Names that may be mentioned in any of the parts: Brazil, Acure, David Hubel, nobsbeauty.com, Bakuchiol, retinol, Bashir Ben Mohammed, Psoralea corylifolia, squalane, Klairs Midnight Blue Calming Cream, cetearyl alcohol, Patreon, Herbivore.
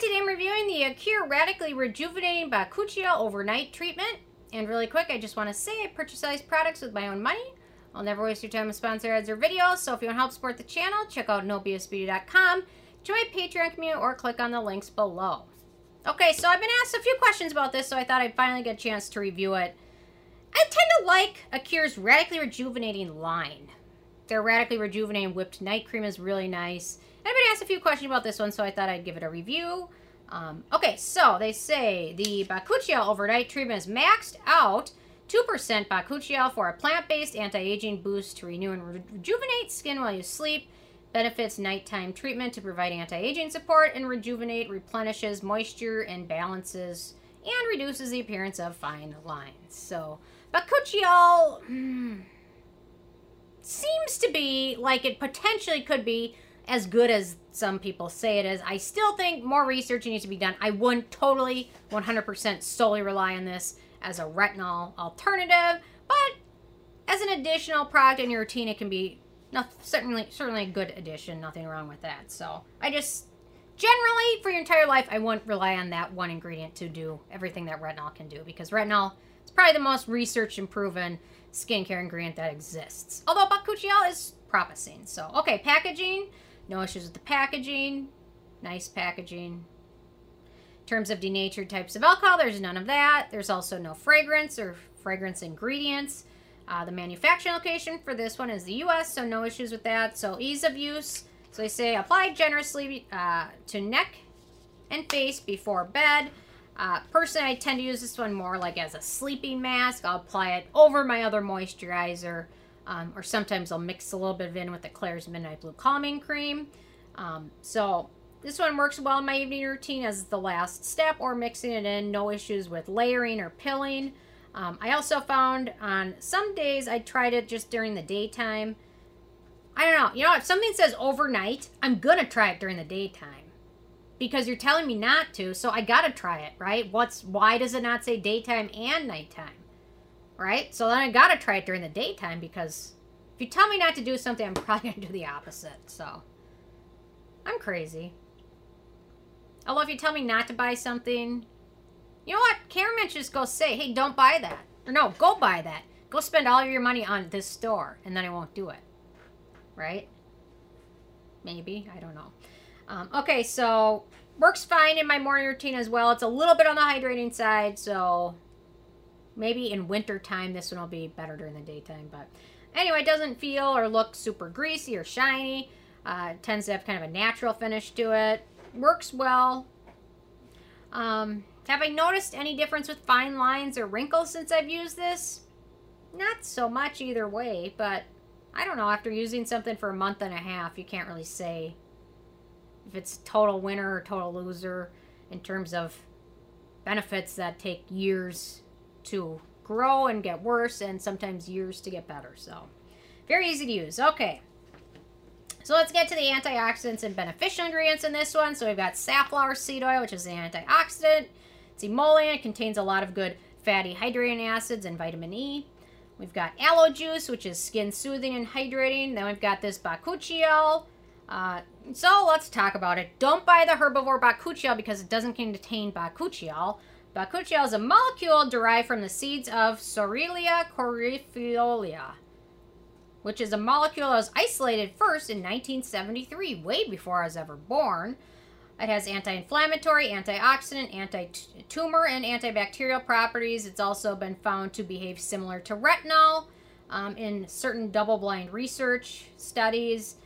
Hi, today I'm reviewing the Acure Radically Rejuvenating Bakuchiol Overnight Treatment. And really quick, I just want to say I purchase all these products with my own money. I'll never waste your time with sponsor ads or videos, so if you want to help support the channel, check out nobsbeauty.com, join my Patreon community, or click on the links below. Okay, so I've been asked a few questions about this, so I thought I'd finally get a chance to review it. I tend to like Acure's Radically Rejuvenating line. Their Radically Rejuvenating Whipped Night Cream is really nice. I've been asked a few questions about this one, so I thought I'd give it a review. Okay, so they say the Bakuchiol Overnight Treatment is maxed out 2% Bakuchiol for a plant-based anti-aging boost to renew and rejuvenate skin while you sleep. Benefits nighttime treatment to provide anti-aging support and rejuvenate, replenishes moisture and balances, and reduces the appearance of fine lines. So, Bakuchiol seems to be like it potentially could be as good as some people say it is. I still think more research needs to be done. I wouldn't totally 100% solely rely on this as a retinol alternative, but as an additional product in your routine, it can be certainly a good addition. Nothing wrong with that. So I just generally for your entire life, I wouldn't rely on that one ingredient to do everything that retinol can do, because retinol is probably the most researched and proven skincare ingredient that exists. Although Bakuchiol is promising. So okay, packaging. No issues with the packaging. Nice packaging. In terms of denatured types of alcohol, there's none of that. There's also no fragrance or fragrance ingredients. The manufacturing location for this one is the U.S., so no issues with that. So ease of use. So they say apply generously to neck and face before bed. Personally, I tend to use this one more like as a sleeping mask. I'll apply it over my other moisturizer. Or sometimes I'll mix a little bit of in with the Klairs Midnight Blue Calming Cream. So this one works well in my evening routine as the last step or mixing it in. No issues with layering or pilling. I also found on some days I tried it just during the daytime. I don't know. You know, if something says overnight, I'm going to try it during the daytime because you're telling me not to. So I got to try it, right? Why does it not say daytime and nighttime? Right? So then I gotta try it during the daytime because if you tell me not to do something, I'm probably gonna do the opposite. So I'm crazy. Although if you tell me not to buy something, you know what? Cameramen should just go say, hey, don't buy that. Or no, go buy that. Go spend all of your money on this store and then I won't do it. Right? Maybe. I don't know. Okay, so works fine in my morning routine as well. It's a little bit on the hydrating side, so maybe in winter time, this one will be better during the daytime. But anyway, it doesn't feel or look super greasy or shiny. It tends to have kind of a natural finish to it. Works well. Have I noticed any difference with fine lines or wrinkles since I've used this? Not so much either way, but I don't know. After using something for a month and a half, you can't really say if it's total winner or total loser in terms of benefits that take years to grow and get worse, and sometimes years to get better. So very easy to use. Okay, so let's get to the antioxidants and beneficial ingredients in this one. So we've got safflower seed oil, which is an antioxidant. It's emollient. It contains a lot of good fatty hydrating acids and vitamin E. We've got aloe juice, which is skin soothing and hydrating. Then we've got this Bakuchiol. So let's talk about it. Don't buy the Herbivore Bakuchiol because it doesn't contain Bakuchiol. Bakuchiol is a molecule derived from the seeds of Psoralea corylifolia, which is a molecule that was isolated first in 1973, way before I was ever born. It has anti-inflammatory, antioxidant, anti-tumor, and antibacterial properties. It's also been found to behave similar to retinol in certain double-blind research studies.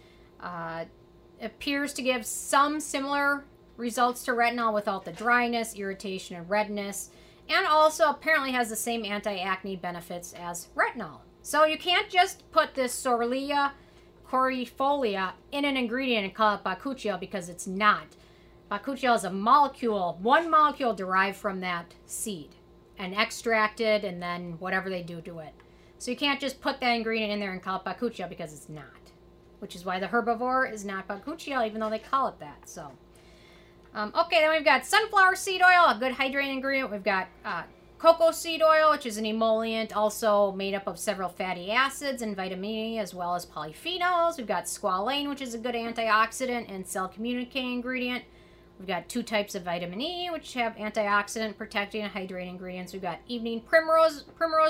Appears to give some similar results to retinol without the dryness, irritation, and redness, and also apparently has the same anti-acne benefits as retinol. So you can't just put this Psoralea corylifolia in an ingredient and call it Bakuchiol, because it's not. Bakuchiol is a molecule, one molecule derived from that seed and extracted and then whatever they do to it. So you can't just put that ingredient in there and call it Bakuchiol, because it's not, which is why the Herbivore is not Bakuchiol, even though they call it that. So okay, then we've got sunflower seed oil, a good hydrating ingredient. We've got cocoa seed oil, which is an emollient, also made up of several fatty acids and vitamin E, as well as polyphenols. We've got squalane, which is a good antioxidant and cell communicating ingredient. We've got two types of vitamin E, which have antioxidant, protecting, and hydrating ingredients. We've got evening primrose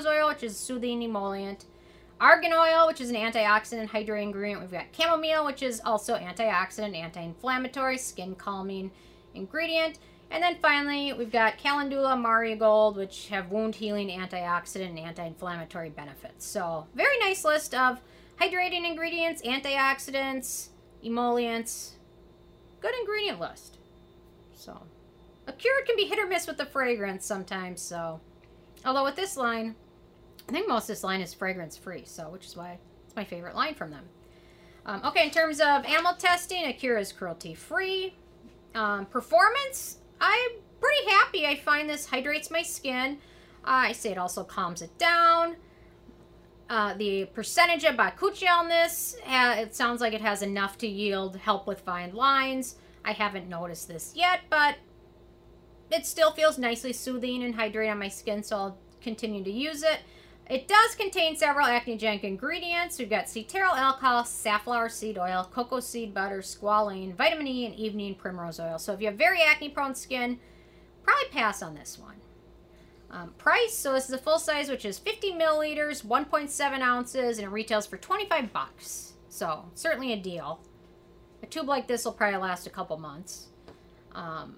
oil, which is soothing emollient. Argan oil, which is an antioxidant, hydrating ingredient. We've got chamomile, which is also antioxidant, anti-inflammatory, skin calming ingredient. And then finally, we've got calendula, marigold, which have wound healing, antioxidant, and anti-inflammatory benefits. So very nice list of hydrating ingredients, antioxidants, emollients. Good ingredient list. So Acure can be hit or miss with the fragrance sometimes. So although with this line, I think most of this line is fragrance free. So which is why it's my favorite line from them. Okay, in terms of animal testing, Acure is cruelty free. Performance, I'm pretty happy. I find this hydrates my skin. I say it also calms it down. The percentage of Bakuchiol on this, it sounds like it has enough to yield help with fine lines. I haven't noticed this yet, but it still feels nicely soothing and hydrating on my skin, so I'll continue to use it. It does contain several acnegenic ingredients. We've got cetearyl alcohol, safflower seed oil, cocoa seed butter, squalane, vitamin E, and evening primrose oil. So if you have very acne-prone skin, probably pass on this one. Price, so this is a full size, which is 50 milliliters, 1.7 ounces, and it retails for $25. So certainly a deal. A tube like this will probably last a couple months. Then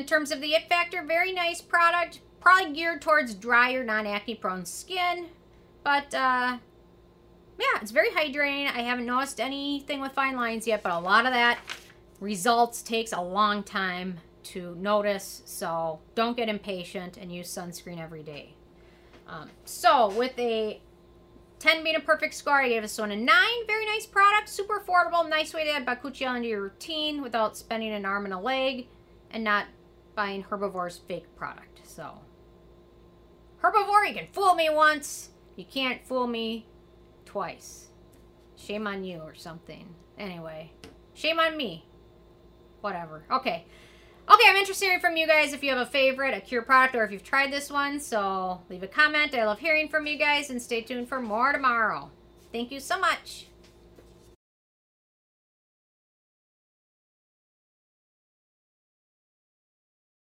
in terms of the it factor, very nice product. Probably geared towards drier, non-acne prone skin, but yeah, it's very hydrating. I haven't noticed anything with fine lines yet, but a lot of that results takes a long time to notice, so don't get impatient and use sunscreen every day. So with a 10 being a perfect score, I gave this one a 9. Very nice product, super affordable, nice way to add Bakuchiol into your routine without spending an arm and a leg and not buying Herbivore's fake product. So Herbivore, you can fool me once, you can't fool me twice. Shame on you or something. Anyway, shame on me. Whatever. Okay, I'm interested in hearing from you guys if you have a favorite Acure product or if you've tried this one. So leave a comment. I love hearing from you guys, and stay tuned for more tomorrow. Thank you so much.